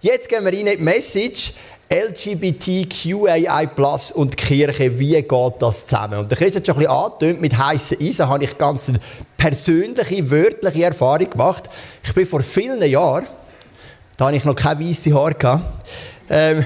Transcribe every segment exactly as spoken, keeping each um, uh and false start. Jetzt gehen wir rein in die Message L G B T Q I A plus, und Kirche, wie geht das zusammen? Und der Christian hat schon ein bisschen angetönt, mit heissen Eisen habe ich ganz eine persönliche, wörtliche Erfahrung gemacht. Ich bin vor vielen Jahren, da hatte ich noch keine weissen Haare, ähm,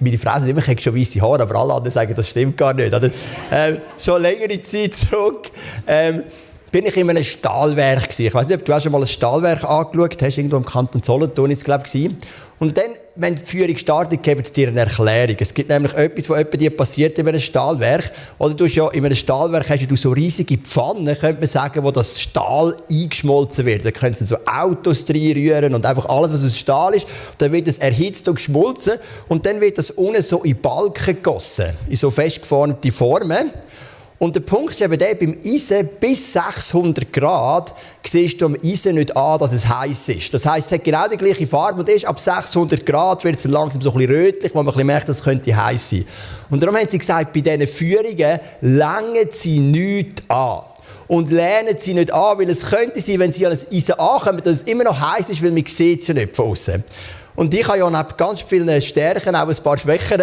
meine Frau sagt immer, ich habe schon weisse Haare, aber alle anderen sagen, das stimmt gar nicht. Oder? Ähm, schon längere Zeit zurück ähm, bin ich in einem Stahlwerk gewesen. Ich weiss nicht, ob du schon mal ein Stahlwerk angeschaut hast, irgendwo im Kanton Solothurn ist es, glaube ich. Und dann, wenn die Führung startet, geben sie dir eine Erklärung. Es gibt nämlich etwas, was dir passiert in einem Stahlwerk. Oder du hast ja in einem Stahlwerk hast du so riesige Pfannen, könnte man sagen, wo das Stahl eingeschmolzen wird. Da können sie so Autos reinrühren und einfach alles, was aus Stahl ist. Dann wird es erhitzt und geschmolzen. Und dann wird das unten so in Balken gegossen, in so festgeformte Formen. Und der Punkt ist eben der, beim Eisen bis sechshundert Grad siehst du am Eisen nicht an, dass es heiß ist. Das heisst, es hat genau die gleiche Farbe und ist, ab sechshundert Grad wird es langsam so ein bisschen rötlich, wo man ein bisschen merkt, dass es könnte heiß sein. Und darum haben sie gesagt, bei diesen Führungen langen sie nichts an. Und lernen sie nicht an, weil es könnte sein, wenn sie an das Eisen ankommen, dass es immer noch heiß ist, weil man sieht es ja nicht von außen. Und ich habe ja neben ganz vielen Stärken auch ein paar Schwächen.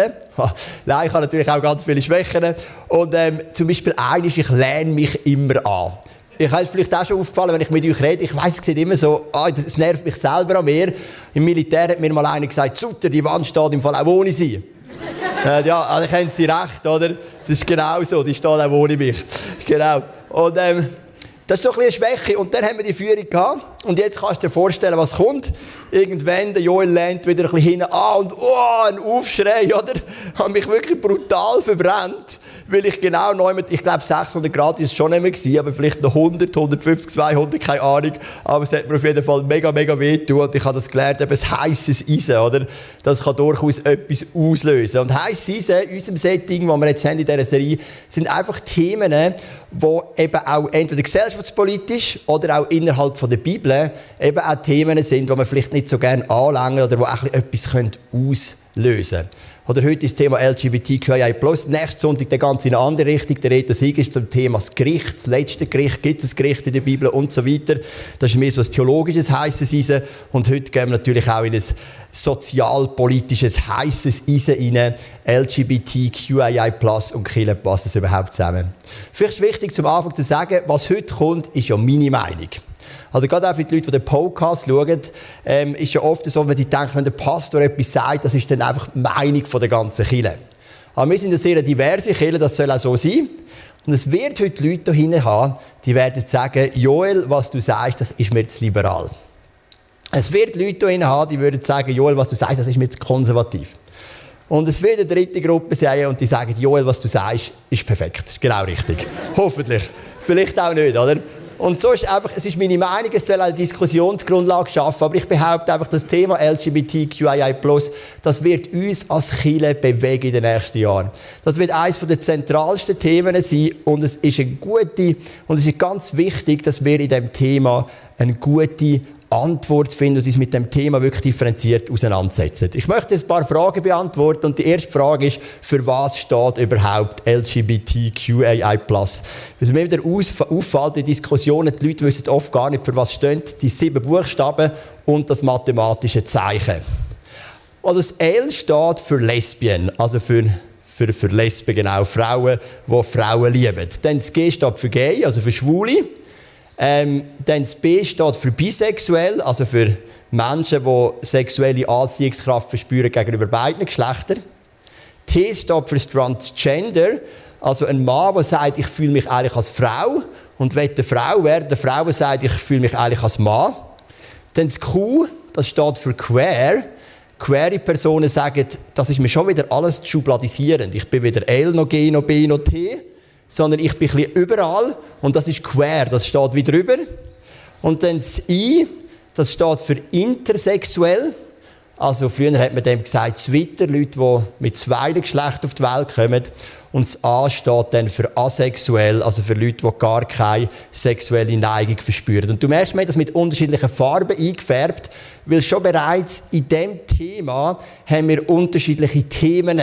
Nein, ich habe natürlich auch ganz viele Schwächen. Und ähm, zum Beispiel eines, ich lerne mich immer an. Ich habe vielleicht auch schon aufgefallen, wenn ich mit euch rede, ich weiss, es sieht immer so, ah, das nervt mich selber an mir. Im Militär hat mir mal einer gesagt, Sutter, die Wand steht im Fall auch ohne sie. äh, ja, also haben sie recht, oder? Es ist genau so, die steht auch ohne mich. Genau. Und, ähm, das ist so ein bisschen eine Schwäche. Und dann haben wir die Führung gehabt. Und jetzt kannst du dir vorstellen, was kommt. Irgendwann, der Joel lernt wieder ein bisschen hin an und oh, ein Aufschrei, oder? Hat mich wirklich brutal verbrannt. Weil ich genau neu mit, ich glaube sechshundert Grad war es schon nicht mehr gewesen, aber vielleicht noch hundert, hundertfünfzig, zweihundert, keine Ahnung. Aber es hat mir auf jeden Fall mega, mega wehtun. Und ich habe das gelernt, eben ein heisses Eisen, oder? Das kann durchaus etwas auslösen. Und heisses Eisen, in unserem Setting, das wir jetzt haben in dieser Serie, sind einfach Themen, die eben auch entweder gesellschaftspolitisch oder auch innerhalb von der Bibel eben auch Themen sind, die man vielleicht nicht so gerne anlangen oder die auch etwas auslösen können. Oder heute ist das Thema L G B T Q I A plus. Nächsten Sonntag der ganz in eine andere Richtung. Der Reto Sieg ist zum Thema das Gericht. Das letzte Gericht, gibt es ein Gericht in der Bibel und so weiter. Das ist mehr so ein theologisches heisses Eisen. Und heute gehen wir natürlich auch in ein sozialpolitisches heisses Eisen rein. L G B T Q I A plus und Kirche, passt das überhaupt zusammen? Vielleicht ist wichtig zum Anfang zu sagen, was heute kommt, ist ja meine Meinung. Also gerade auch für die Leute, die den Podcast schauen, ähm, ist ja oft so, wenn sie denken, wenn der Pastor etwas sagt, das ist dann einfach die Meinung der ganzen Kirche. Aber wir sind eine sehr diverse Kirche, das soll auch so sein. Und es wird heute Leute hier haben, die werden sagen, Joel, was du sagst, das ist mir jetzt liberal. Es wird Leute hier haben, die würden sagen, Joel, was du sagst, das ist mir jetzt konservativ. Und es wird eine dritte Gruppe sein und die sagen, Joel, was du sagst, ist perfekt, ist genau richtig. Hoffentlich. Vielleicht auch nicht, oder? Und so ist einfach, es ist meine Meinung, es soll eine Diskussionsgrundlage schaffen, aber ich behaupte einfach, das Thema L G B T Q I A plus, das wird uns als Kirche bewegen in den nächsten Jahren. Das wird eines der zentralsten Themen sein und es ist eine gute, und es ist ganz wichtig, dass wir in diesem Thema eine gute Antwort finden und uns mit dem Thema wirklich differenziert auseinandersetzen. Ich möchte jetzt ein paar Fragen beantworten und die erste Frage ist, für was steht überhaupt L G B T Q I A plus? Was mir wieder auffällt in Diskussionen, die Leute wissen oft gar nicht, für was stehen die sieben Buchstaben und das mathematische Zeichen. Also das L steht für Lesbien, also für Für, für Lesben, genau, Frauen, die Frauen lieben. Dann das G steht für Gay, also für Schwule. Ähm, dann das B steht für bisexuell, also für Menschen, die sexuelle Anziehungskraft verspüren gegenüber beiden Geschlechtern. T steht für Transgender, also ein Mann, der sagt, ich fühle mich eigentlich als Frau. Und wenn eine Frau wäre, die Frau sagt, ich fühle mich eigentlich als Mann. Dann das Q, das steht für Queer. Queere Personen sagen, das ist mir schon wieder alles schubladisierend. Ich bin weder L, noch G, noch B, noch T. Sondern ich bin ein bisschen überall und das ist queer, das steht wie drüber. Und dann das I, das steht für intersexuell. Also früher hat man dem gesagt, Zwitter, Leute, die mit zwei Geschlechtern auf die Welt kommen. Und das A steht dann für asexuell, also für Leute, die gar keine sexuelle Neigung verspüren. Und du merkst, man hat das mit unterschiedlichen Farben eingefärbt, weil schon bereits in diesem Thema haben wir unterschiedliche Themen.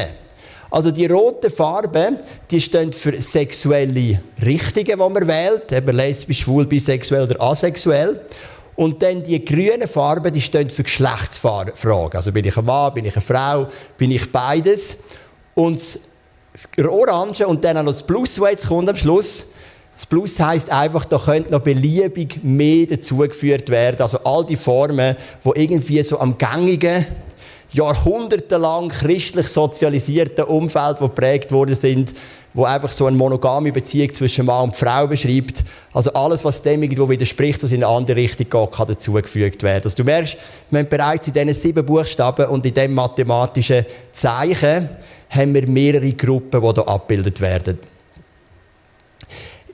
Also die roten Farben, die stehen für sexuelle Richtungen, die man wählt, eben lesbisch, schwul, bisexuell oder asexuell. Und dann die grünen Farben, die stehen für Geschlechtsfragen. Also bin ich ein Mann, bin ich eine Frau, bin ich beides. Und das Orange und dann auch noch das Plus, das jetzt kommt am Schluss. Das Plus heisst einfach, da könnte noch beliebig mehr dazugeführt werden. Also all die Formen, die irgendwie so am gängigen, jahrhundertelang christlich sozialisierten Umfeld, die geprägt worden sind, wo einfach so eine monogame Beziehung zwischen Mann und Frau beschreibt. Also alles, was dem irgendwo widerspricht, was in eine andere Richtung geht, kann dazugefügt werden. Also du merkst, wir haben bereits in diesen sieben Buchstaben und in diesem mathematischen Zeichen haben wir mehrere Gruppen, die hier abgebildet werden.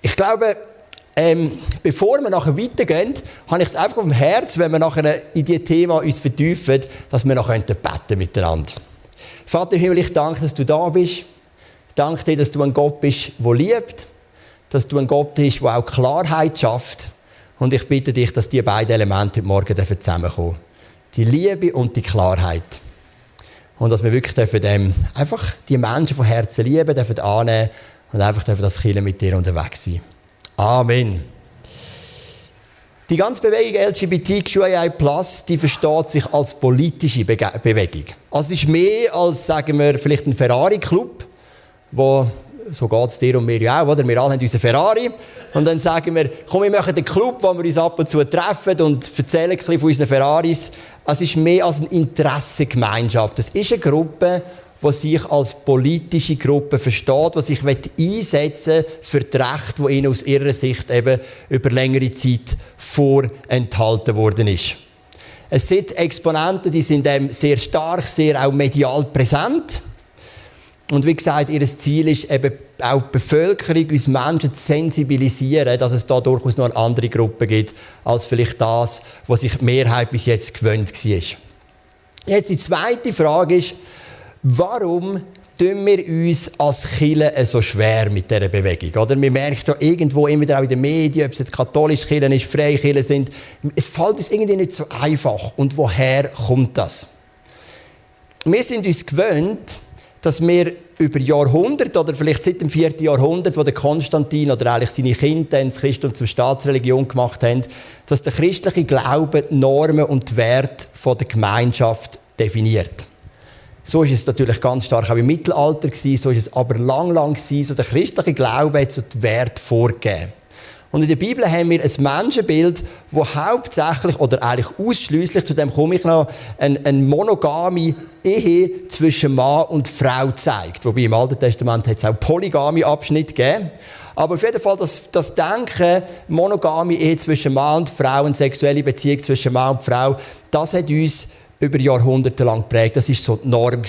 Ich glaube, ähm, bevor wir nachher weitergehen, habe ich es einfach auf dem Herz, wenn wir uns nachher in dieses Thema uns vertiefen, dass wir noch beten können miteinander. Vater im Himmel, ich danke, dass du da bist. Danke dir, dass du ein Gott bist, der liebt, dass du ein Gott bist, der auch Klarheit schafft. Und ich bitte dich, dass diese beiden Elemente heute Morgen zusammenkommen. Die Liebe und die Klarheit. Und dass wir wirklich dürfen, einfach die Menschen von Herzen lieben dürfen, annehmen und einfach dürfen das Kirche mit dir unterwegs sein. Amen. Die ganze Bewegung L G B T Q I A plus, die versteht sich als politische Bege- Bewegung. Also es ist mehr als, sagen wir, vielleicht ein Ferrari-Club, wo, so geht es dir und mir ja auch, oder? Wir alle haben unseren Ferrari und dann sagen wir, komm, wir machen einen Club, wo wir uns ab und zu treffen und erzählen ein bisschen von unseren Ferraris. Es ist mehr als eine Interessengemeinschaft. Es ist eine Gruppe, die sich als politische Gruppe versteht, die sich einsetzen will für die Rechte, die ihnen aus ihrer Sicht eben über längere Zeit vorenthalten worden ist. Es sind Exponenten, die sind sehr stark, sehr auch medial präsent. Und wie gesagt, ihr Ziel ist eben auch die Bevölkerung, uns Menschen zu sensibilisieren, dass es da durchaus noch eine andere Gruppe gibt, als vielleicht das, was sich die Mehrheit bis jetzt gewöhnt war. Jetzt die zweite Frage ist, warum tun wir uns als Kirche so schwer mit dieser Bewegung? Oder? Man merkt ja irgendwo immer wieder auch in den Medien, ob es jetzt katholische Kirchen ist, freie Kirchen sind, es fällt uns irgendwie nicht so einfach. Und woher kommt das? Wir sind uns gewöhnt, dass wir über Jahrhunderte oder vielleicht seit dem vierten Jahrhundert, wo der Konstantin oder eigentlich seine Kinder ins Christentum zur Staatsreligion gemacht haben, dass der christliche Glaube die Normen und die Werte der Gemeinschaft definiert. So war es natürlich ganz stark auch im Mittelalter, so war es aber lang, lang, so der christliche Glaube hat so die Werte vorgegeben. Und in der Bibel haben wir ein Menschenbild, das hauptsächlich oder eigentlich ausschliesslich, zu dem komme ich noch, eine, eine monogame Ehe zwischen Mann und Frau zeigt. Wobei im Alten Testament hat es auch Polygami-Abschnitte gegeben. Aber auf jeden Fall das, das Denken, monogame Ehe zwischen Mann und Frau und sexuelle Beziehung zwischen Mann und Frau, das hat uns über Jahrhunderte lang geprägt. Das war so die Norm.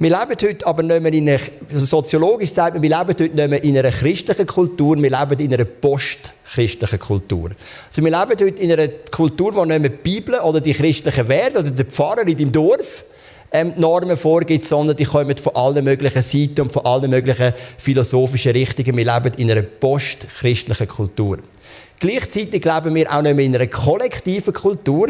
Wir leben heute aber nicht mehr in einer, also soziologisch sagt man, wir leben heute nicht mehr in einer christlichen Kultur, wir leben in einer postchristlichen Kultur. Also wir leben heute in einer Kultur, wo nicht mehr die Bibel oder die christlichen Werte oder der Pfarrer in deinem Dorf ähm, Normen vorgibt, sondern die kommen von allen möglichen Seiten und von allen möglichen philosophischen Richtungen. Wir leben in einer postchristlichen Kultur. Gleichzeitig leben wir auch nicht mehr in einer kollektiven Kultur.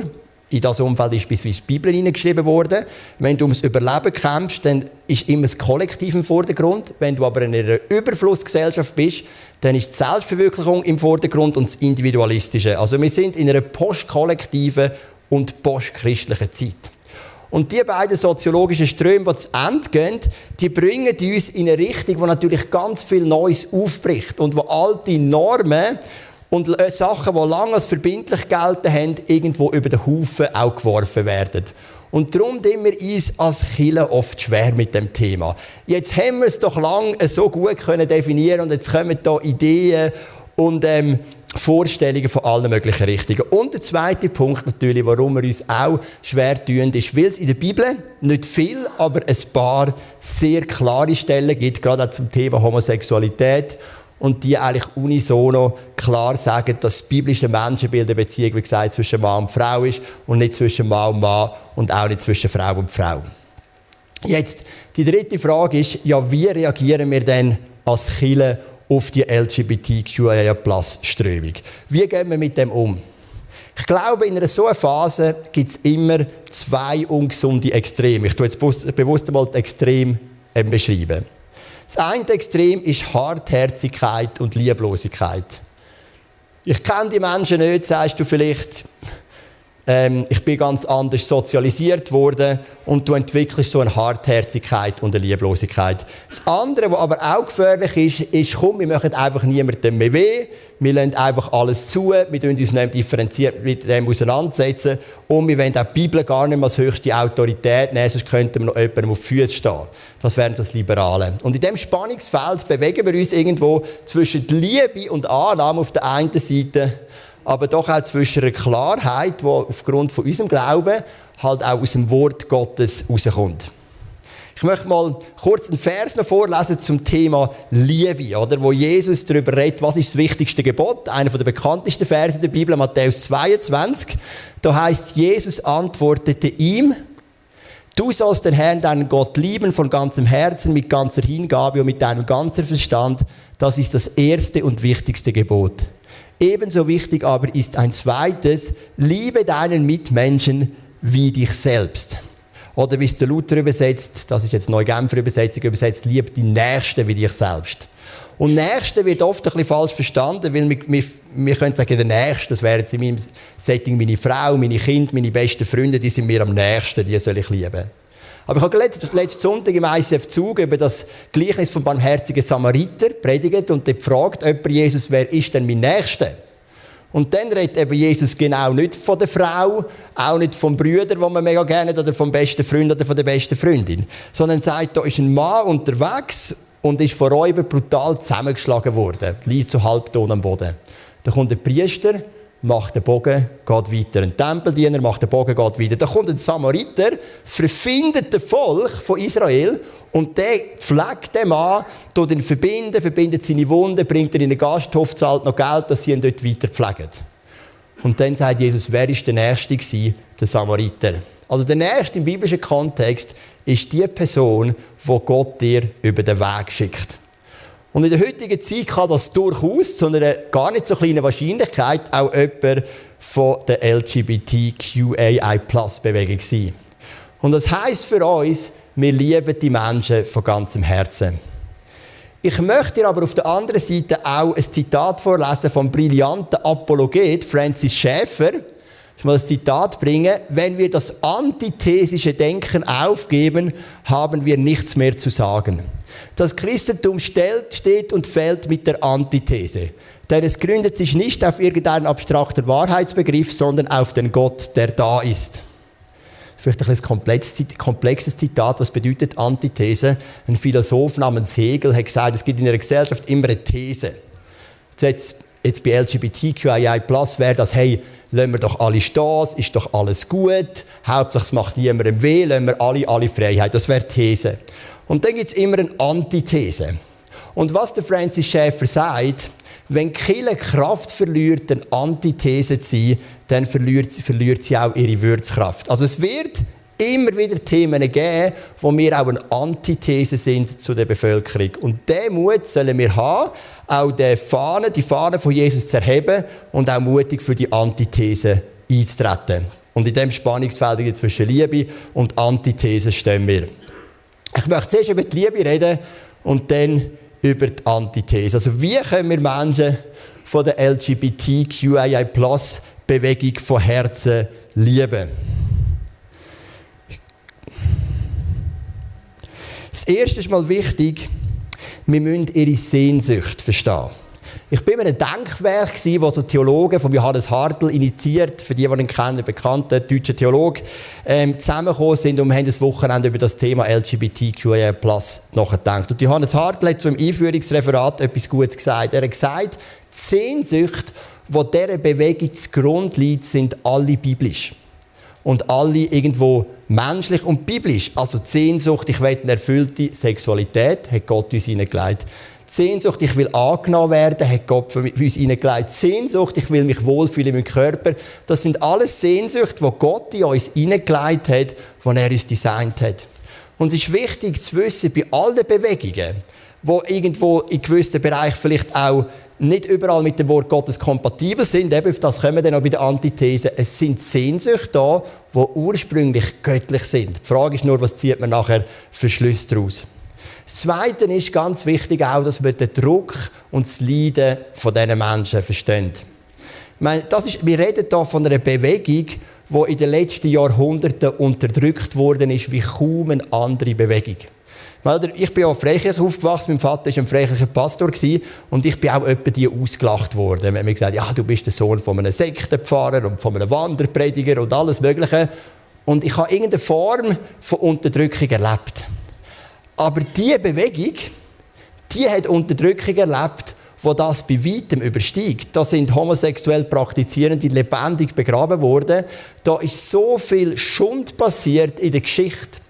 In das Umfeld ist beispielsweise die Bibel hineingeschrieben worden. Wenn du ums Überleben kämpfst, dann ist immer das Kollektiv im Vordergrund. Wenn du aber in einer Überflussgesellschaft bist, dann ist die Selbstverwirklichung im Vordergrund und das Individualistische. Also wir sind in einer postkollektiven und postchristlichen Zeit. Und die beiden soziologischen Ströme, die zu Ende gehen, die bringen uns in eine Richtung, die natürlich ganz viel Neues aufbricht und wo alte Normen und Sachen, die lange als verbindlich gelten haben, irgendwo über den Haufen auch geworfen werden. Und darum tun wir uns als Kirche oft schwer mit dem Thema. Jetzt haben wir es doch lange so gut können definieren und jetzt kommen da Ideen und ähm, Vorstellungen von allen möglichen Richtungen. Und der zweite Punkt natürlich, warum wir uns auch schwer tun, ist, weil es in der Bibel nicht viel, aber ein paar sehr klare Stellen gibt, gerade auch zum Thema Homosexualität. Und die eigentlich unisono klar sagen, dass das biblische Menschenbild eine Beziehung, wie gesagt, zwischen Mann und Frau ist und nicht zwischen Mann und Mann und auch nicht zwischen Frau und Frau. Jetzt, die dritte Frage ist, ja, wie reagieren wir denn als Kirche auf die L G B T Q I A plus Strömung? Wie gehen wir mit dem um? Ich glaube, in einer solchen Phase gibt es immer zwei ungesunde Extreme. Ich tue jetzt bewusst einmal die Extreme beschreiben. Das eine Extrem ist Hartherzigkeit und Lieblosigkeit. ich kenne die Menschen nicht, sagst du vielleicht, ähm, ich bin ganz anders sozialisiert worden und du entwickelst so eine Hartherzigkeit und eine Lieblosigkeit. Das andere, was aber auch gefährlich ist, ist, komm, wir machen einfach niemandem mehr weh, wir lassen einfach alles zu, wir tun uns nicht differenziert mit dem auseinandersetzen und wir wollen auch die Bibel gar nicht mehr als höchste Autorität nehmen, sonst könnten wir noch jemandem auf die Füße stehen. Das wären das Liberale. Und in diesem Spannungsfeld bewegen wir uns irgendwo zwischen Liebe und Annahme auf der einen Seite, aber doch auch zwischen einer Klarheit, die aufgrund von unserem Glauben halt auch aus dem Wort Gottes rauskommt. Ich möchte mal kurz einen Vers noch vorlesen zum Thema Liebe, oder, wo Jesus darüber redet, was ist das wichtigste Gebot. Einer der bekanntesten Verse der Bibel, Matthäus zweiundzwanzig. Da heißt: Jesus antwortete ihm, du sollst den Herrn, deinen Gott, lieben von ganzem Herzen, mit ganzer Hingabe und mit deinem ganzen Verstand. Das ist das erste und wichtigste Gebot. Ebenso wichtig aber ist ein zweites, liebe deinen Mitmenschen wie dich selbst. Oder wie es der Luther übersetzt, das ist jetzt neu Genfer Übersetzung übersetzt, liebe die Nächsten wie dich selbst. Und Nächste wird oft ein bisschen falsch verstanden, weil wir, wir, wir können sagen, der Nächste, das wäre jetzt in meinem Setting meine Frau, meine Kinder, meine besten Freunde, die sind mir am nächsten, die soll ich lieben. Aber ich habe letzten, letzten Sonntag im I C F Zug über das Gleichnis vom barmherzigen Samariter predigt und dort fragt jemand Jesus, wer ist denn mein Nächster? Und dann redet eben Jesus genau nicht von der Frau, auch nicht vom Brüder, den man mega gerne hat, oder vom besten Freund oder von der besten Freundin, sondern sagt, da ist ein Mann unterwegs und ist von Räubern brutal zusammengeschlagen worden, liegt so halbtot am Boden. Da kommt ein Priester, macht den Bogen, geht weiter. Ein Tempeldiener macht den Bogen, geht weiter. Da kommt ein Samariter, das verfindete Volk von Israel und der pflegt den Mann, tut ihn verbinden, verbindet seine Wunden, bringt ihn in den Gasthof, zahlt noch Geld, dass sie ihn dort weiter pflegen. Und dann sagt Jesus, wer war der Nächste? Der Samariter. Also der Nächste im biblischen Kontext ist die Person, die Gott dir über den Weg schickt. Und in der heutigen Zeit kann das durchaus zu einer gar nicht so kleinen Wahrscheinlichkeit auch jemand von der L G B T Q I A plus Bewegung sein. Und das heisst für uns, wir lieben die Menschen von ganzem Herzen. Ich möchte dir aber auf der anderen Seite auch ein Zitat vorlesen vom brillanten Apologet Francis Schäfer. Ich will ein Zitat bringen. Wenn wir das antithesische Denken aufgeben, haben wir nichts mehr zu sagen. Das Christentum stellt, steht und fällt mit der Antithese. Denn es gründet sich nicht auf irgendeinen abstrakten Wahrheitsbegriff, sondern auf den Gott, der da ist. Vielleicht ein bisschen komplexes Zitat, was bedeutet Antithese? Ein Philosoph namens Hegel hat gesagt, es gibt in einer Gesellschaft immer eine These. Jetzt, jetzt bei L G B T Q I A plus wäre das, hey, lassen wir doch alle stehen, ist doch alles gut, hauptsächlich es macht niemandem weh, lassen wir alle, alle Freiheit. Das wäre These. Und dann gibt es immer eine Antithese. Und was der Francis Schäfer sagt, wenn Kirche Kraft verliert, eine Antithese zu sein, dann verliert, verliert sie auch ihre Würzkraft. Also es wird immer wieder Themen geben, wo wir auch eine Antithese sind zu der Bevölkerung. Und diesen Mut sollen wir haben, auch die Fahne, die Fahne von Jesus zu erheben und auch mutig für die Antithese einzutreten. Und in diesem Spannungsfeld zwischen Liebe und Antithese stehen wir. Ich möchte zuerst über die Liebe reden und dann über die Antithese. Also wie können wir Menschen von der L G B T Q I A plus Bewegung von Herzen lieben? Das Erste ist mal wichtig, wir müssen ihre Sehnsucht verstehen. Ich war in einem Denkwerk, das so Theologen von Johannes Hartl initiiert, für die, die ihn kennen, ein bekannter deutscher Theologe, ähm, zusammengekommen sind und haben das Wochenende über das Thema L G B T Q I A plus nachgedacht. Und Johannes Hartl hat zum Einführungsreferat etwas Gutes gesagt. Er hat gesagt, die Sehnsucht, die dieser Bewegung zugrunde liegt, sind alle biblisch. Und alle irgendwo menschlich und biblisch. Also die Sehnsucht, ich will eine erfüllte Sexualität, hat Gott uns hineingelegt. Die Sehnsucht, ich will angenommen werden, hat Gott für uns hineingelegt. Die Sehnsucht, ich will mich wohlfühlen mit dem Körper. Das sind alles Sehnsüchte, die Gott in uns hineingelegt hat, die er uns designt hat. Und es ist wichtig zu wissen, bei all den Bewegungen, die irgendwo in gewissen Bereichen vielleicht auch nicht überall mit dem Wort Gottes kompatibel sind, eben auf das kommen wir dann auch bei der Antithese, es sind Sehnsüchte da, die ursprünglich göttlich sind. Die Frage ist nur, was zieht man nachher für Schlüsse daraus? Das Zweite ist ganz wichtig auch, dass wir den Druck und das Leiden von diesen Menschen verstehen. meine, das ist, wir reden hier von einer Bewegung, die in den letzten Jahrhunderten unterdrückt worden ist, wie kaum eine andere Bewegung. Ich bin auch freikirchlich aufgewachsen, mein Vater war ein freikirchlicher Pastor und ich bin auch öppe die ausgelacht worden. Man hat mir gesagt, ja, du bist der Sohn von einem Sektenpfarrer und von einem Wanderprediger und alles Mögliche. Und ich habe irgendeine Form von Unterdrückung erlebt. Aber diese Bewegung, die hat Unterdrückung erlebt, die das bei weitem übersteigt. Da sind homosexuell Praktizierende lebendig begraben worden. Da ist so viel Schund passiert in der Geschichte.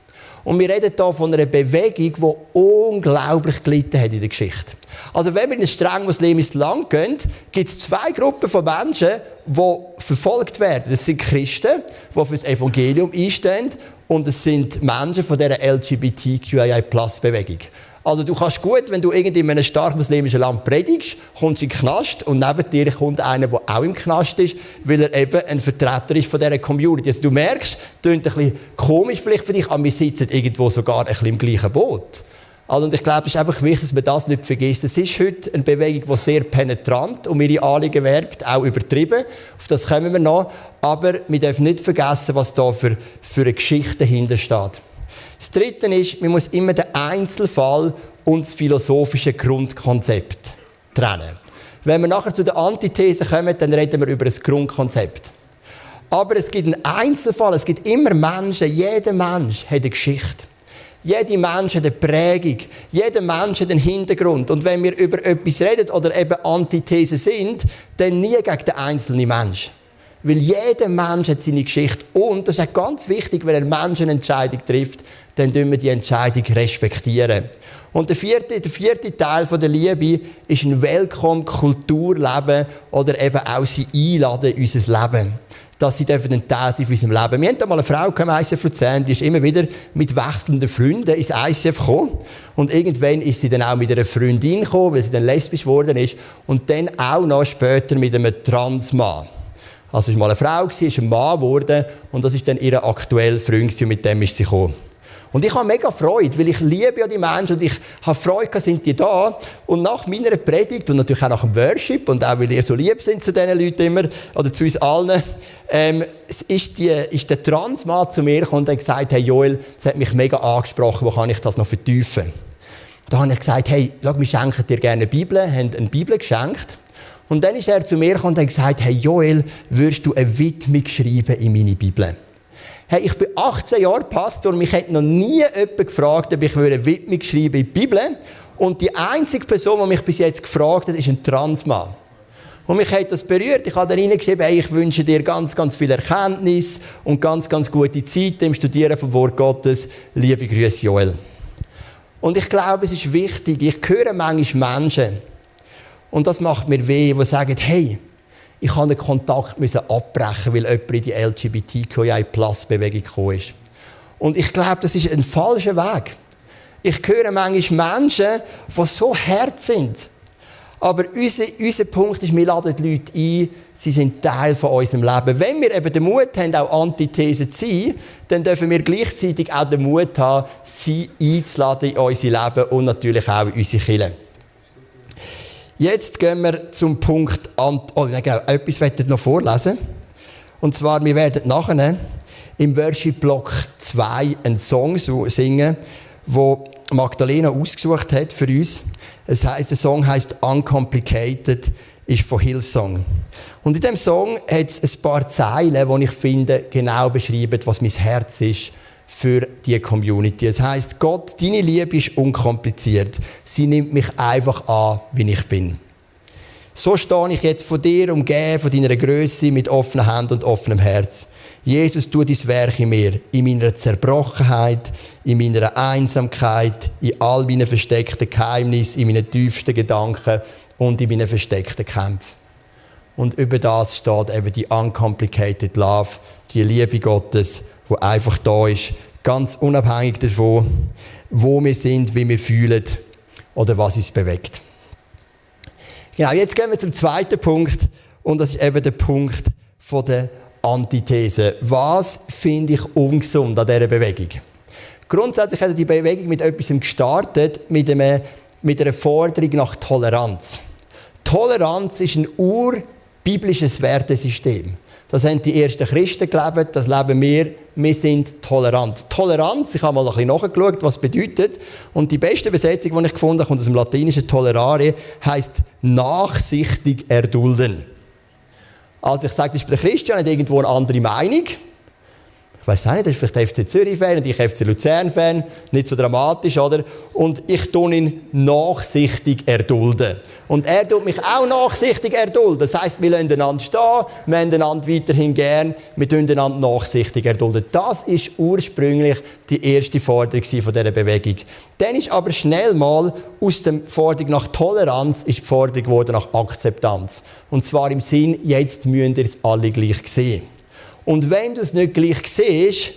Und wir reden hier von einer Bewegung, die unglaublich gelitten hat in der Geschichte. Also wenn wir in ein streng muslimisches Land gehen, gibt es zwei Gruppen von Menschen, die verfolgt werden. Das sind Christen, die für das Evangelium einstehen, und es sind Menschen von dieser L G B T Q I A plus Bewegung. Also du kannst gut, wenn du irgendwie in einem stark muslimischen Land predigst, kommst du in den Knast und neben dir kommt einer, der auch im Knast ist, weil er eben ein Vertreter ist von dieser Community. Also du merkst, das klingt ein bisschen komisch vielleicht für dich, aber wir sitzen irgendwo sogar ein bisschen im gleichen Boot. Also und ich glaube, es ist einfach wichtig, dass man das nicht vergisst. Es ist heute eine Bewegung, die sehr penetrant um ihre Anliegen werbt, auch übertrieben. Auf das kommen wir noch. Aber wir dürfen nicht vergessen, was da für, für eine Geschichte dahintersteht. Das Dritte ist, man muss immer den Einzelfall und das philosophische Grundkonzept trennen. Wenn wir nachher zu der Antithese kommen, dann reden wir über das Grundkonzept. Aber es gibt einen Einzelfall, es gibt immer Menschen, jeder Mensch hat eine Geschichte. Jeder Mensch hat eine Prägung, jeder Mensch hat einen Hintergrund. Und wenn wir über etwas reden oder eben Antithese sind, dann nie gegen den einzelnen Menschen. Weil jeder Mensch hat seine Geschichte. Und das ist auch ganz wichtig, wenn ein Mensch eine Entscheidung trifft, dann respektieren wir die Entscheidung. respektieren. Und der vierte, der vierte Teil der Liebe ist ein Welcome, Kulturleben oder eben auch sie einladen in unser Leben. Dass sie ein Teil sein von unserem Leben. Wir hatten da mal eine Frau im I C F Luzern, die ist immer wieder mit wechselnden Freunden ins I C F gekommen. Und irgendwann ist sie dann auch mit einer Freundin gekommen, weil sie dann lesbisch geworden ist. Und dann auch noch später mit einem Transmann. Also war mal eine Frau, ist ein Mann geworden und das ist dann ihr aktueller Freund und mit dem ist sie gekommen. Und ich habe mega Freude, weil ich liebe ja die Menschen und ich habe Freude, sind die da. Und nach meiner Predigt und natürlich auch nach dem Worship und auch weil ihr so lieb sind zu diesen Leuten immer oder zu uns allen, ähm, ist, die, ist der Transmann zu mir gekommen und hat gesagt, hey Joel, das hat mich mega angesprochen, wo kann ich das noch vertiefen? Da habe ich gesagt, hey, schau, wir schenken dir gerne eine Bibel, haben eine Bibel geschenkt. Und dann ist er zu mir gekommen und hat gesagt, hey Joel, würdest du eine Widmung schreiben in meine Bibel? Hey, ich bin achtzehn Jahre Pastor und mich hat noch nie jemand gefragt, ob ich eine Widmung schreiben in die Bibel. Und die einzige Person, die mich bis jetzt gefragt hat, ist ein Transmann. Und mich hat das berührt. Ich habe da reingeschrieben, hey, ich wünsche dir ganz, ganz viel Erkenntnis und ganz, ganz gute Zeit im Studieren vom Wort Gottes. Liebe Grüße, Joel. Und ich glaube, es ist wichtig. Ich höre manchmal Menschen, und das macht mir weh, die sagen, hey, ich musste einen Kontakt abbrechen, weil jemand in die L G B T Q I A plus Bewegung gekommen ist. Und ich glaube, das ist ein falscher Weg. Ich höre manchmal Menschen, die so hart sind. Aber unser, unser Punkt ist, wir laden die Leute ein, sie sind Teil von unserem Leben. Wenn wir eben den Mut haben, auch Antithesen zu sein, dann dürfen wir gleichzeitig auch den Mut haben, sie einzuladen in unser Leben und natürlich auch in unsere Kirche. Jetzt gehen wir zum Punkt Ant- oh, genau, etwas möchte ich noch vorlesen. Und zwar, wir werden nachher im Worship-Block zwei einen Song singen, den Magdalena ausgesucht hat für uns. Es heisst, der Song heisst «Uncomplicated», ist von Hillsong. Und in diesem Song hat es ein paar Zeilen, die ich finde, genau beschreiben, was mein Herz ist für diese Community. Es heisst, Gott, deine Liebe ist unkompliziert. Sie nimmt mich einfach an, wie ich bin. So stehe ich jetzt vor dir, umgeben von deiner Grösse, mit offenen Händen und offenem Herz. Jesus, tu dein Werk in mir, in meiner Zerbrochenheit, in meiner Einsamkeit, in all meinen versteckten Geheimnissen, in meinen tiefsten Gedanken und in meinen versteckten Kämpfen. Und über das steht eben die uncomplicated love, die Liebe Gottes, wo einfach da ist, ganz unabhängig davon, wo wir sind, wie wir fühlen oder was uns bewegt. Genau, jetzt gehen wir zum zweiten Punkt und das ist eben der Punkt von der Antithese. Was finde ich ungesund an dieser Bewegung? Grundsätzlich hat die Bewegung mit etwas gestartet, mit einer, mit einer Forderung nach Toleranz. Toleranz ist ein Ur- biblisches Wertesystem. Das haben die ersten Christen gelebt, das leben wir. Wir sind tolerant. Toleranz, ich habe mal ein bisschen nachgeschaut, was bedeutet. Und die beste Übersetzung, die ich gefunden habe, kommt aus dem Lateinischen. Tolerare heisst nachsichtig erdulden. Also ich sage, das ist bei Christian, hat irgendwo eine andere Meinung. Ich weiss auch nicht, das ist vielleicht der F C Zürich-Fan und ich F C Luzern-Fan. Nicht so dramatisch, oder? Und ich tue ihn nachsichtig erdulden. Und er tut mich auch nachsichtig erdulden. Das heisst, wir lassen einander stehen, wir haben einander weiterhin gern, wir tun einander nachsichtig erdulden. Das ist ursprünglich die erste Forderung dieser Bewegung. Dann ist aber schnell mal aus der Forderung nach Toleranz ist die Forderung geworden nach Akzeptanz. Und zwar im Sinn, jetzt müssen ihr es alle gleich sehen. Und wenn du es nicht gleich siehst,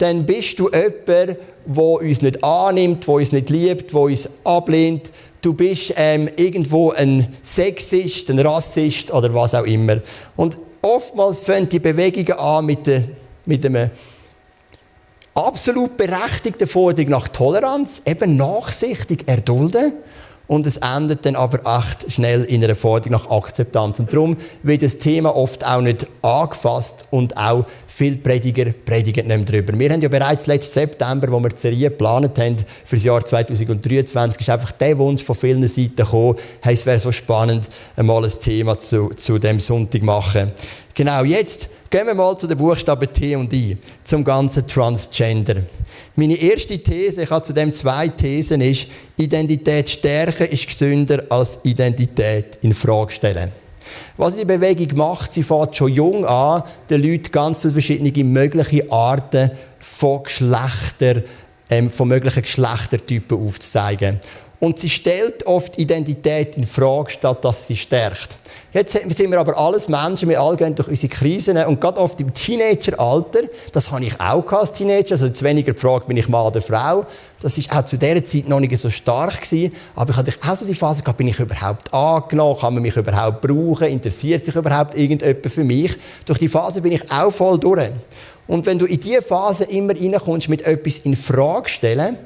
dann bist du jemand, der uns nicht annimmt, der uns nicht liebt, der uns ablehnt. Du bist ähm, irgendwo ein Sexist, ein Rassist oder was auch immer. Und oftmals fangen die Bewegungen an mit, de, mit einem absolut berechtigten Forderung nach Toleranz, eben nachsichtig erdulden. Und es endet dann aber echt schnell in einer Forderung nach Akzeptanz. Und darum wird das Thema oft auch nicht angefasst und auch viele Prediger predigen nicht mehr darüber. Wir haben ja bereits letzten September, als wir die Serie geplant haben für das Jahr zweitausenddreiundzwanzig, ist einfach der Wunsch von vielen Seiten gekommen, hey, es wäre so spannend, einmal ein Thema zu, zu diesem Sonntag machen. Genau, jetzt gehen wir mal zu den Buchstaben T und I, zum ganzen Transgender. Meine erste These, ich habe zu dem zwei Thesen, ist, Identität stärken ist gesünder als Identität in Frage stellen. Was die Bewegung macht, sie fängt schon jung an, den Leuten ganz viele verschiedene mögliche Arten von Geschlechter, ähm, von möglichen Geschlechtertypen aufzuzeigen. Und sie stellt oft Identität in Frage, statt dass sie stärkt. Jetzt sind wir aber alles Menschen, wir alle gehen durch unsere Krisen und gerade oft im Teenageralter, das habe ich auch als Teenager, also zu weniger die Frage, bin ich Mann oder Frau, das war auch zu dieser Zeit noch nicht so stark gewesen, aber ich hatte auch so die Phase gehabt, bin ich überhaupt angenommen, kann man mich überhaupt brauchen, interessiert sich überhaupt irgendjemand für mich, durch die Phase bin ich auch voll durch. Und wenn du in diese Phase immer reinkommst mit etwas in Frage stellen,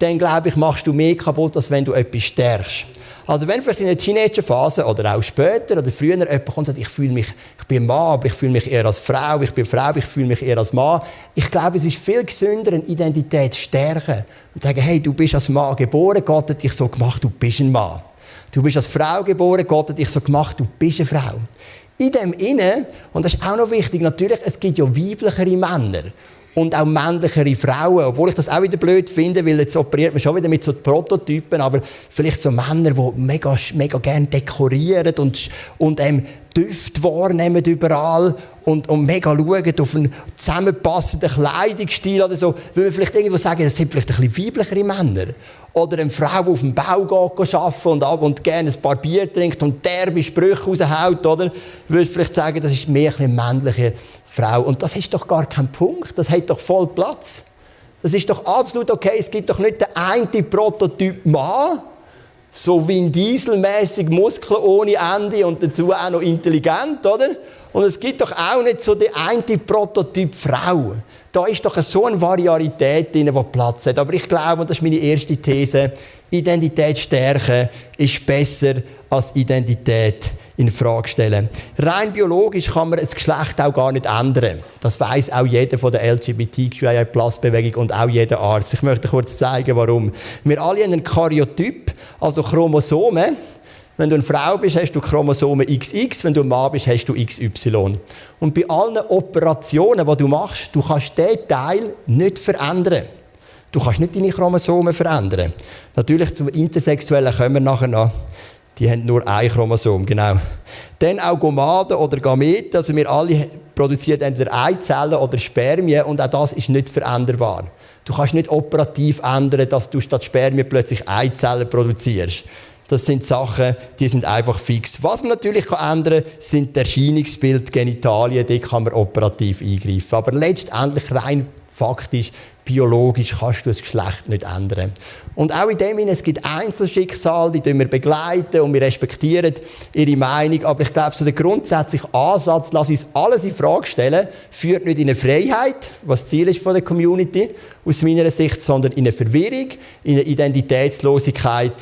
dann glaube ich, machst du mehr kaputt, als wenn du etwas stärkst. Also wenn vielleicht in der Teenagerphase oder auch später oder früher jemand kommt und sagt, ich fühle mich, ich bin Mann, aber ich fühle mich eher als Frau, ich bin Frau, ich fühle mich eher als Mann. Ich glaube, es ist viel gesünder, eine Identität zu stärken und zu sagen, hey, du bist als Mann geboren, Gott hat dich so gemacht, du bist ein Mann. Du bist als Frau geboren, Gott hat dich so gemacht, du bist eine Frau. In dem Innen, und das ist auch noch wichtig, natürlich, es gibt ja weiblichere Männer. Und auch männlichere Frauen, obwohl ich das auch wieder blöd finde, weil jetzt operiert man schon wieder mit so Prototypen, aber vielleicht so Männer, die mega, mega gerne dekorieren und, und ähm, Düfte wahrnehmen überall und, und mega schauen auf einen zusammenpassenden Kleidungsstil oder so, würde man vielleicht irgendwo sagen, das sind vielleicht ein bisschen weiblichere Männer. Oder eine Frau, die auf dem Bau geht, arbeiten und ab und gerne ein paar Bier trinkt und derbe Sprüche raushaut, oder? Würde vielleicht sagen, das ist mehr eine männliche Frau. Und das ist doch gar kein Punkt. Das hat doch voll Platz. Das ist doch absolut okay. Es gibt doch nicht den einen Prototyp Mann, so Vin Diesel-mässig, Muskeln ohne Ende und dazu auch noch intelligent, oder? Und es gibt doch auch nicht so den einen Prototyp Frau. Da ist doch so eine Varietät drin, die Platz hat. Aber ich glaube, und das ist meine erste These, Identität stärken ist besser als Identität in Frage stellen. Rein biologisch kann man das Geschlecht auch gar nicht ändern. Das weiss auch jeder von der L G B T Q I A plus Bewegung und auch jeder Arzt. Ich möchte kurz zeigen, warum. Wir alle haben einen Karyotyp, also Chromosomen. Wenn du eine Frau bist, hast du Chromosomen X X, wenn du ein Mann bist, hast du X Y. Und bei allen Operationen, die du machst, du kannst diesen Teil nicht verändern. Du kannst nicht deine Chromosomen verändern. Natürlich, zum Intersexuellen kommen wir nachher noch. Die haben nur ein Chromosom, genau. Dann auch Gomaden oder Gameten, also wir alle produzieren entweder Eizellen oder Spermien und auch das ist nicht veränderbar. Du kannst nicht operativ ändern, dass du statt Spermien plötzlich Eizellen produzierst. Das sind Sachen, die sind einfach fix. Was man natürlich kann ändern kann, sind das Erscheinungsbild, Genitalien, die kann man operativ eingreifen. Aber letztendlich rein faktisch, biologisch kannst du das Geschlecht nicht ändern. Und auch in dem Sinne, es gibt Einzelschicksale, die wir begleiten und wir respektieren ihre Meinung. Aber ich glaube, so der grundsätzliche Ansatz, lass uns alles in Frage stellen, führt nicht in eine Freiheit, was das Ziel ist von der Community, aus meiner Sicht, sondern in eine Verwirrung, in eine Identitätslosigkeit.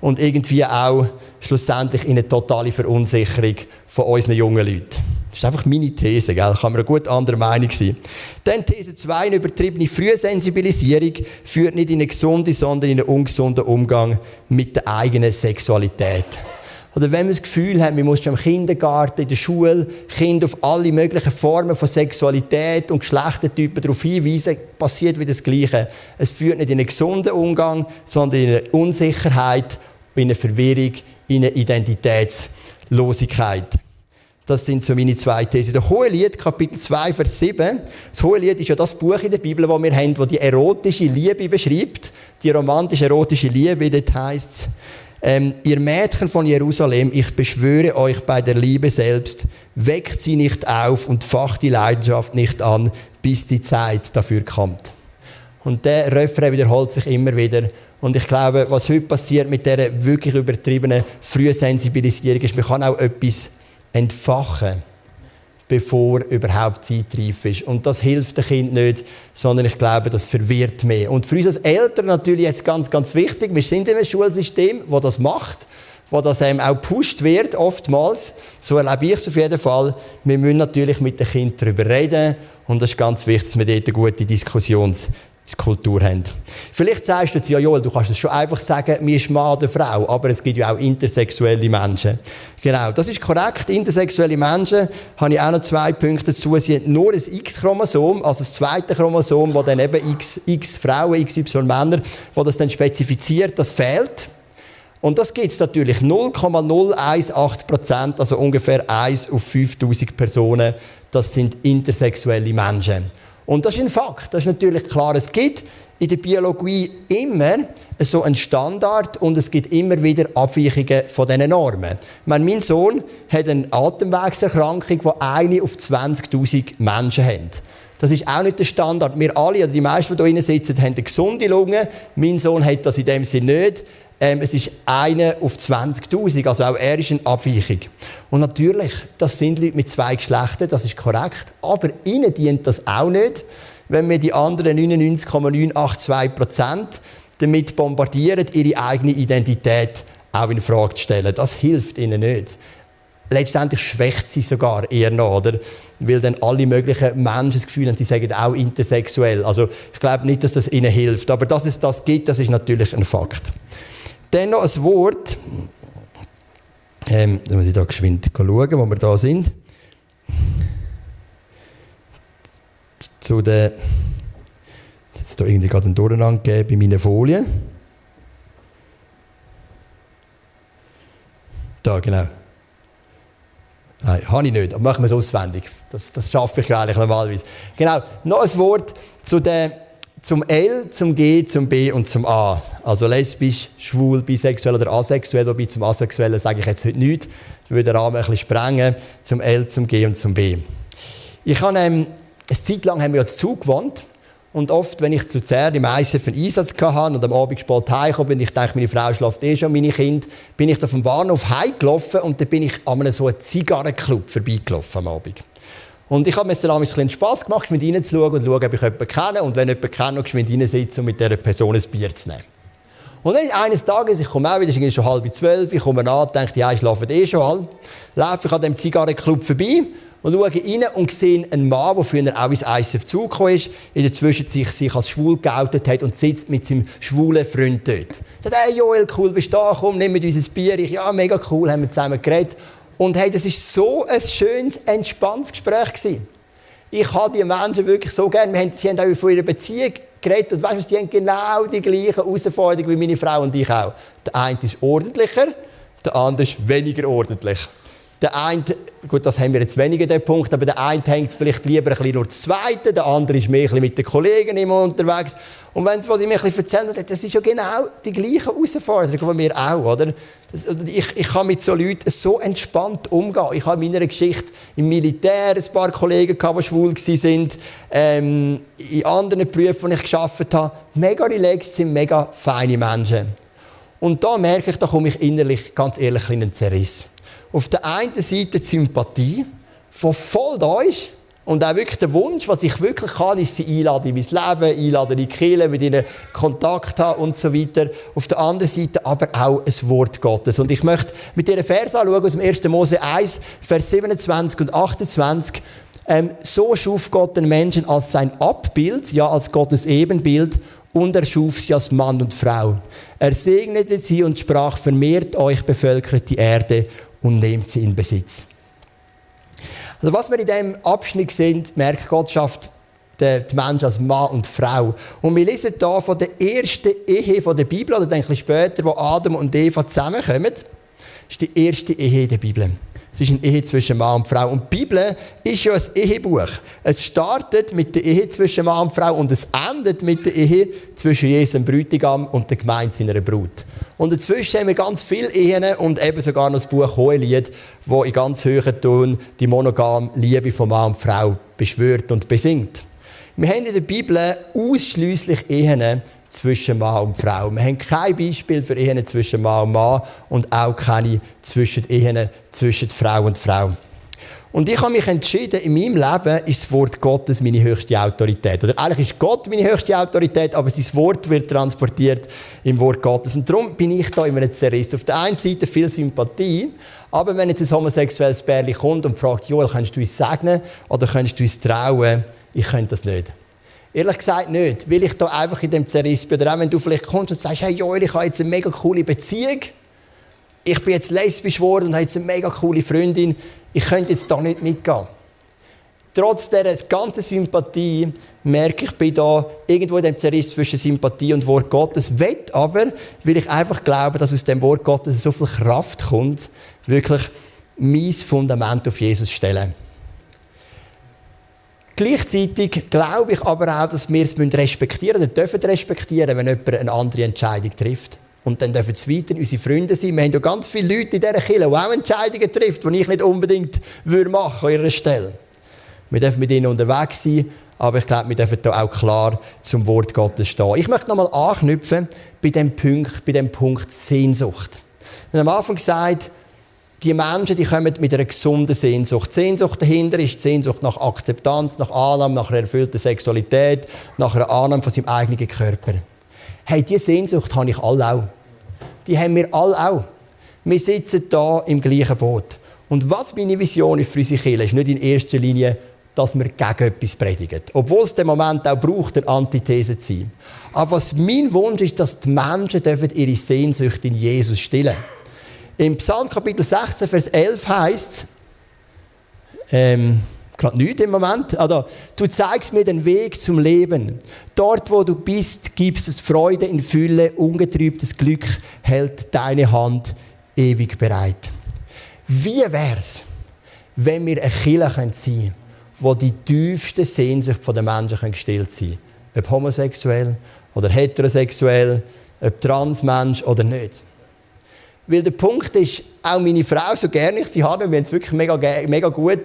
Und irgendwie auch schlussendlich in eine totale Verunsicherung von unseren jungen Leuten. Das ist einfach meine These, gell? Da kann man gut anderer Meinung sein. Dann These zwei, eine übertriebene Frühsensibilisierung führt nicht in einen gesunden, sondern in einen ungesunden Umgang mit der eigenen Sexualität. Oder wenn man das Gefühl hat, man muss schon im Kindergarten, in der Schule Kinder auf alle möglichen Formen von Sexualität und Geschlechtertypen darauf hinweisen, passiert wieder das Gleiche. Es führt nicht in einen gesunden Umgang, sondern in eine Unsicherheit, in eine Verwirrung, in eine Identitätslosigkeit. Das sind so meine zwei Thesen. Der Hohelied, Kapitel zwei, Vers sieben. Das Hohelied ist ja das Buch in der Bibel, das wir haben, das die erotische Liebe beschreibt. Die romantisch-erotische Liebe, dort heisst es, Ähm, ihr Mädchen von Jerusalem, ich beschwöre euch bei der Liebe selbst, weckt sie nicht auf und facht die Leidenschaft nicht an, bis die Zeit dafür kommt. Und der Refrain wiederholt sich immer wieder. Und ich glaube, was heute passiert mit dieser wirklich übertriebenen Frühsensibilisierung ist, man kann auch etwas entfachen, bevor überhaupt Zeit reif ist. Und das hilft dem Kind nicht, sondern ich glaube, das verwirrt mehr. Und für uns als Eltern natürlich jetzt ganz, ganz wichtig, wir sind in einem Schulsystem, das das macht, wo das einem auch gepusht wird, oftmals. So erlebe ich es auf jeden Fall. Wir müssen natürlich mit den Kindern darüber reden und es ist ganz wichtig, dass wir dort eine gute Diskussionskultur haben. Vielleicht sagst du jetzt, ja Joel, du kannst es schon einfach sagen, mir ist Mann oder Frau, aber es gibt ja auch intersexuelle Menschen. Genau, das ist korrekt. Intersexuelle Menschen, habe ich auch noch zwei Punkte dazu. Sie haben nur ein X-Chromosom, also das zweite Chromosom, wo dann eben X, X Frauen, X Y Männer, wo das dann spezifiziert, das fehlt. Und das gibt es natürlich null Komma null eins acht Prozent, also ungefähr eins auf fünftausend Personen, das sind intersexuelle Menschen. Und das ist ein Fakt, das ist natürlich klar, es gibt in der Biologie immer so einen Standard und es gibt immer wieder Abweichungen von diesen Normen. Meine, mein Sohn hat eine Atemwegserkrankung, die eine auf zwanzigtausend Menschen hat. Das ist auch nicht der Standard. Wir alle, oder die meisten, die hier sitzen, haben eine gesunde Lunge. Mein Sohn hat das in dem Sinne nicht. Es ist eine auf zwanzigtausend, also auch er ist eine Abweichung. Und natürlich, das sind Leute mit zwei Geschlechtern, das ist korrekt, aber ihnen dient das auch nicht, wenn wir die anderen neunundneunzig Komma neun acht zwei Prozent damit bombardieren, ihre eigene Identität auch in Frage zu stellen. Das hilft ihnen nicht. Letztendlich schwächt sie sogar eher noch, oder? Weil dann alle möglichen Menschen das Gefühl haben, sie sagen auch intersexuell. Also ich glaube nicht, dass das ihnen hilft, aber dass es das gibt, das ist natürlich ein Fakt. Dann noch ein Wort, ähm, da muss ich da geschwind schauen, wo wir da sind. Zu den, jetzt da irgendwie gerade einen Durcheinander gegeben bei meinen Folien. Da, genau. Nein, habe ich nicht, aber machen wir es auswendig. Das, das schaffe ich eigentlich normalerweise. Genau, noch ein Wort zu den zum L, zum G, zum B und zum A. Also lesbisch, schwul, bisexuell oder asexuell. Wobei zum Asexuellen sage ich jetzt heute nichts. Ich würde den Rahmen ein bisschen sprengen. Zum L, zum G und zum B. Ich habe, ähm, eine Zeit lang haben wir als Zug gewohnt. Und oft, wenn ich zu Luzern im I C F einen Einsatz hatte und am Abend spät heimgekommen bin, ich dachte, meine Frau schläft eh schon, meine Kinder, bin ich da vom Bahnhof heimgelaufen und dann bin ich an einem so einem Zigarrenclub vorbeigelaufen am Abend. Und ich habe mir jetzt ein bisschen Spass gemacht, geschwind reinzuschauen und schauen, ob ich jemanden kenne. Und wenn jemanden kenne, noch geschwind reinsitze, um mit dieser Person ein Bier zu nehmen. Und dann eines Tages, ich komme auch wieder, es ist schon halb zwölf, ich komme an, denke, ja, ich schlafe eh schon alle. Laufe ich an diesem Zigarrenclub vorbei und schaue rein und sehe einen Mann, der früher auch ins I C F Zug gekommen ist, in der Zwischenzeit sich als schwul geoutet hat und sitzt mit seinem schwulen Freund dort. Er sagt, hey Joel, cool, bist du da, komm, nimm mit uns ein Bier. Ich, ja, mega cool, haben wir zusammen geredet. Und hey, das war so ein schönes, entspanntes Gespräch gewesen. Ich habe die Menschen wirklich so gern. Wir haben, sie haben auch von ihrer Beziehung geredet. Und weißt du, sie haben genau die gleichen Herausforderungen wie meine Frau und ich auch. Der eine ist ordentlicher, der andere ist weniger ordentlich. Der eine, gut, das haben wir jetzt weniger, den Punkt, aber der eine hängt vielleicht lieber ein bisschen durch den zweiten, der andere ist mehr ein bisschen mit den Kollegen immer unterwegs. Und wenn sie mir ein bisschen erzählen, das ist ja genau die gleiche Herausforderung wie wir auch, oder? Das, ich, ich kann mit solchen Leuten so entspannt umgehen. Ich habe in meiner Geschichte im Militär ein paar Kollegen gehabt, die schwul waren, ähm, in anderen Berufen, die ich gearbeitet habe. Mega relaxed, sind mega feine Menschen. Und da merke ich, da komme ich innerlich ganz ehrlich in einen Zerriss. Auf der einen Seite die Sympathie, die voll da ist, Und auch wirklich der Wunsch, was ich wirklich kann, ist sie einladen in mein Leben, einladen in die Kirche, mit ihnen Kontakt haben und so weiter. Auf der anderen Seite aber auch ein Wort Gottes. Und ich möchte mit diesen Versen anschauen aus dem ersten Mose eins, Vers siebenundzwanzig und achtundzwanzig. Ähm, so schuf Gott den Menschen als sein Abbild, ja als Gottes Ebenbild, und er schuf sie als Mann und Frau. Er segnete sie und sprach, vermehrt euch, bevölkert die Erde und nehmt sie in Besitz. Also was wir in diesem Abschnitt sehen, merkt Gott schafft den Menschen als Mann und Frau. Und wir lesen hier von der ersten Ehe der Bibel, oder denke ich später, wo Adam und Eva zusammenkommen. Das ist die erste Ehe der Bibel. Es ist eine Ehe zwischen Mann und Frau. Und die Bibel ist ja ein Ehebuch. Es startet mit der Ehe zwischen Mann und Frau und es endet mit der Ehe zwischen Jesus, dem Bräutigam, und der Gemeinde seiner Braut. Und dazwischen haben wir ganz viele Ehen und eben sogar noch das Buch Hohelied, das in ganz hohen Ton die monogame Liebe von Mann und Frau beschwört und besingt. Wir haben in der Bibel ausschliesslich Ehen zwischen Mann und Frau. Wir haben kein Beispiel für Ehen zwischen Mann und Mann und auch keine zwischen Ehen zwischen Frau und Frau. Und ich habe mich entschieden, in meinem Leben ist das Wort Gottes meine höchste Autorität. Oder eigentlich ist Gott meine höchste Autorität, aber sein Wort wird transportiert im Wort Gottes. Und darum bin ich da immer ein Zerriss. Auf der einen Seite viel Sympathie, aber wenn jetzt ein homosexuelles Pärchen kommt und fragt, Joel, kannst du uns segnen oder kannst du uns trauen? Ich könnte das nicht. Ehrlich gesagt nicht, weil ich da einfach in dem Zerriss bin. Oder auch wenn du vielleicht kommst und sagst, hey Joel, ich habe jetzt eine mega coole Beziehung. Ich bin jetzt lesbisch geworden und habe jetzt eine mega coole Freundin. Ich könnte jetzt da nicht mitgehen. Trotz dieser ganzen Sympathie merke ich, ich bin da irgendwo in dem Zerriss zwischen Sympathie und Wort Gottes. Wett aber, weil ich einfach glaube, dass aus dem Wort Gottes so viel Kraft kommt, wirklich mein Fundament auf Jesus zu stellen. Gleichzeitig glaube ich aber auch, dass wir es respektieren müssen, oder dürfen respektieren, wenn jemand eine andere Entscheidung trifft. Und dann dürfen es weiter unsere Freunde sein. Wir haben ja ganz viele Leute in dieser Kirche, die auch Entscheidungen trifft, die ich nicht unbedingt machen würde an ihrer Stelle. Wir dürfen mit ihnen unterwegs sein, aber ich glaube, wir dürfen da auch klar zum Wort Gottes stehen. Ich möchte nochmal anknüpfen bei dem Punkt, bei dem Punkt Sehnsucht. Wir haben am Anfang gesagt, die Menschen, die kommen mit einer gesunden Sehnsucht. Die Sehnsucht dahinter ist die Sehnsucht nach Akzeptanz, nach Annahme, nach einer erfüllten Sexualität, nach einer Annahme von seinem eigenen Körper. Hey, diese Sehnsucht habe ich alle auch. Die haben wir alle auch. Wir sitzen hier im gleichen Boot. Und was meine Vision ist für unsere Kirche, ist nicht in erster Linie, dass wir gegen etwas predigen. Obwohl es den Moment auch braucht, eine Antithese zu sein. Aber was mein Wunsch ist, dass die Menschen dürfen ihre Sehnsucht in Jesus stillen. Im Psalm Kapitel sechzehn, Vers elf heisst es, ähm, gerade nichts im Moment. Also, du zeigst mir den Weg zum Leben. Dort, wo du bist, gibst es Freude in Fülle, ungetrübtes Glück hält deine Hand ewig bereit. Wie wär's, wenn wir eine Kirche sein können, wo die tiefste Sehnsucht der Menschen gestillt sein können? Ob homosexuell oder heterosexuell, ob Transmensch oder nicht. Weil der Punkt ist, auch meine Frau, so gerne ich sie habe, wir haben es wirklich mega, mega gut,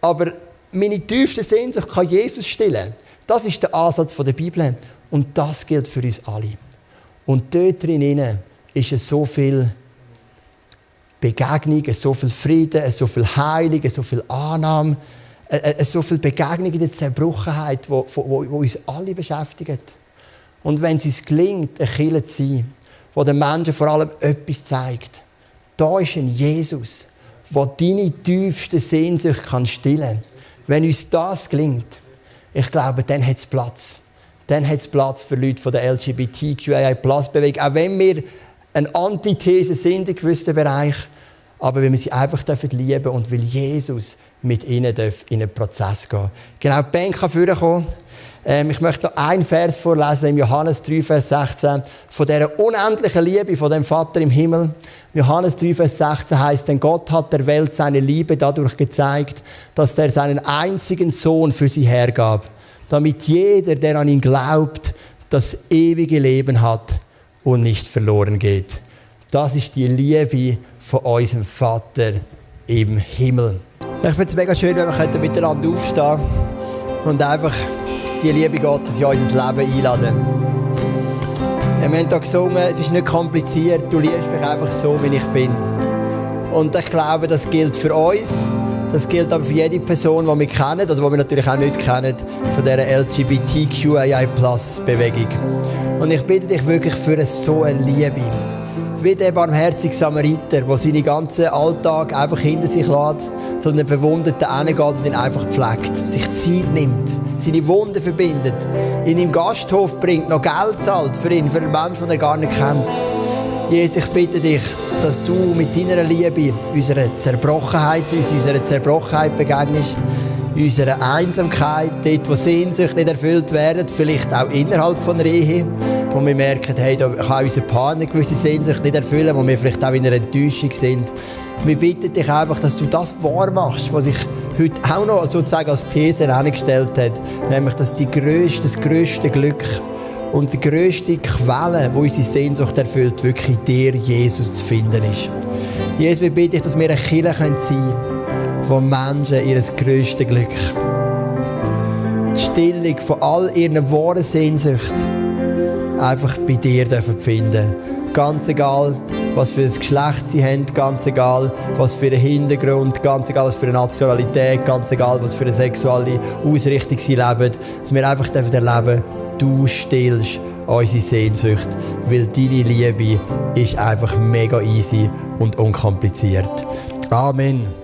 aber meine tiefste Sehnsucht kann Jesus stillen. Das ist der Ansatz der Bibel. Und das gilt für uns alle. Und dort drin ist es so viel Begegnung, so viel Frieden, so viel Heilung, so viel Annahme, so viel Begegnung in der Zerbrochenheit, die uns alle beschäftigt. Und wenn es uns gelingt, eine Kirche zu sein, die den Menschen vor allem etwas zeigt, da ist ein Jesus, der deine tiefste Sehnsucht kann stillen kann. Wenn uns das gelingt, ich glaube, dann hat es Platz. Dann hat es Platz für Leute von der L G B T Q I A plus Bewegung. Auch wenn wir eine Antithese sind in gewissen Bereichen, aber wenn wir sie einfach lieben dürfen und weil Jesus mit ihnen in einen Prozess gehen darf. Genau, die Band kann vorkommen. Ich möchte noch einen Vers vorlesen, im Johannes drei, Vers sechzehn, von dieser unendlichen Liebe von dem Vater im Himmel. Johannes drei, Vers sechzehn heisst, denn Gott hat der Welt seine Liebe dadurch gezeigt, dass er seinen einzigen Sohn für sie hergab, damit jeder, der an ihn glaubt, das ewige Leben hat und nicht verloren geht. Das ist die Liebe von unserem Vater im Himmel. Ich finde es mega schön, wenn wir miteinander aufstehen und einfach die Liebe Gottes in unser Leben einladen. Wir haben hier gesungen, es ist nicht kompliziert, du liebst mich einfach so, wie ich bin. Und ich glaube, das gilt für uns, Das gilt aber für jede Person, die wir kennen oder die wir natürlich auch nicht kennen, von dieser L G B T Q I A plus Bewegung. Und ich bitte dich wirklich für so eine Liebe. Wie der barmherzige Samariter, der seinen ganzen Alltag einfach hinter sich lässt, zu einem Verwundeten hingeht und ihn einfach pflegt, sich Zeit nimmt, seine Wunden verbindet, ihn im Gasthof bringt, noch Geld zahlt für ihn, für einen Menschen, den er gar nicht kennt. Jesus, ich bitte dich, dass du mit deiner Liebe unserer Zerbrochenheit, unserer Zerbrochenheit begegnest, unserer Einsamkeit, dort, wo Sehnsüchte nicht erfüllt werden, vielleicht auch innerhalb von der Ehe, wo wir merken, hey, da kann unser Partner gewisse Sehnsucht nicht erfüllen, wo wir vielleicht auch in einer Enttäuschung sind. Wir bitten dich einfach, dass du das wahr machst, was ich heute auch noch sozusagen als These angestellt habe, nämlich, dass die grösste, das grösste Glück und die grösste Quelle, die unsere Sehnsucht erfüllt, wirklich in dir, Jesus, zu finden ist. Jesus, wir bitten dich, dass wir eine Kirche sein können, wo Menschen ihr grösstes Glück, die Stillung von all ihren wahren Sehnsüchten, einfach bei dir dürfen finden. Ganz egal, was für ein Geschlecht sie haben, ganz egal, was für einen Hintergrund, ganz egal, was für eine Nationalität, ganz egal, was für eine sexuelle Ausrichtung sie leben, dass wir einfach erleben dürfen, du stillst unsere Sehnsucht, weil deine Liebe ist einfach mega easy und unkompliziert. Amen.